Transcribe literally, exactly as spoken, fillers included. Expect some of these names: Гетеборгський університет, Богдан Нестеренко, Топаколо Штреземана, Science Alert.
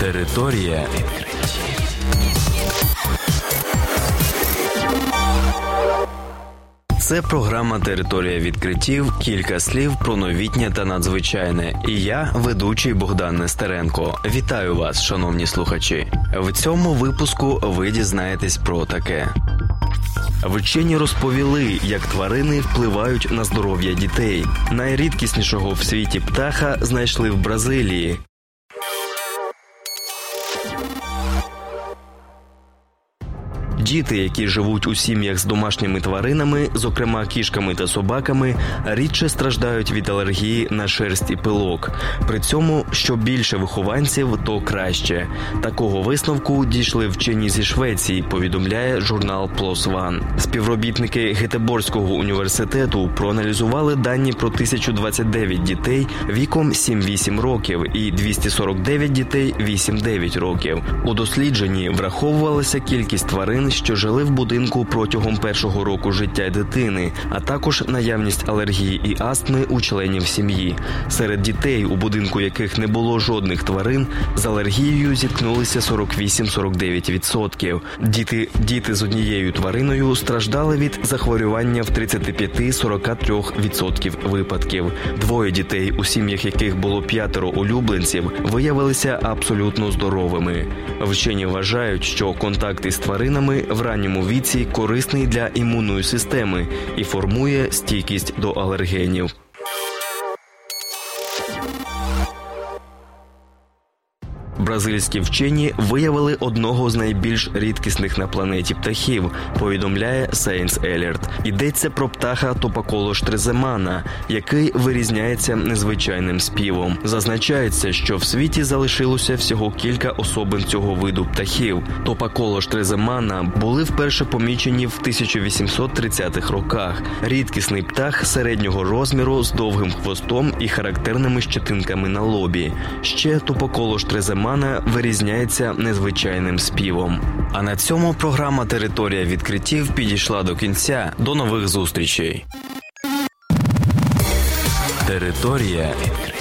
Територія відкриттів. Це програма «Територія відкриттів. Кілька слів про новітнє та надзвичайне». І я, ведучий Богдан Нестеренко. Вітаю вас, шановні слухачі. В цьому випуску ви дізнаєтесь про таке. Вчені розповіли, як тварини впливають на здоров'я дітей. Найрідкіснішого в світі птаха знайшли в Бразилії. Діти, які живуть у сім'ях з домашніми тваринами, зокрема кішками та собаками, рідше страждають від алергії на шерсть і пилок. При цьому, що більше вихованців, то краще. Такого висновку дійшли вчені зі Швеції, повідомляє журнал пі ел о ес ONE. Співробітники Гетеборгського університету проаналізували дані про тисячу двадцять дев'ять дітей віком сім-вісім років і двісті сорок дев'ять дітей вісім-дев'ять років. У дослідженні враховувалася кількість тварин, що жили в будинку протягом першого року життя дитини, а також наявність алергії і астми у членів сім'ї. Серед дітей, у будинку яких не було жодних тварин, з алергією зіткнулися сорок вісім - сорок дев'ять відсотків. Діти, діти з однією твариною страждали від захворювання в тридцять п'ять - сорок три відсотки випадків. Двоє дітей, у сім'ях яких було п'ятеро улюбленців, виявилися абсолютно здоровими. Вчені вважають, що контакт із тваринами в ранньому віці корисний для імунної системи і формує стійкість до алергенів. Бразильські вчені виявили одного з найбільш рідкісних на планеті птахів, повідомляє Science Alert. Йдеться про птаха Топаколо Штреземана, який вирізняється незвичайним співом. Зазначається, що в світі залишилося всього кілька особин цього виду птахів. Топаколо Штреземана були вперше помічені в тисяча вісімсот тридцятих роках. Рідкісний птах середнього розміру з довгим хвостом і характерними щетинками на лобі. Ще Топаколо Штреземана вирізняється незвичайним співом. А на цьому програма «Територія відкриттів» підійшла до кінця. До нових зустрічей. Територія відкриттів.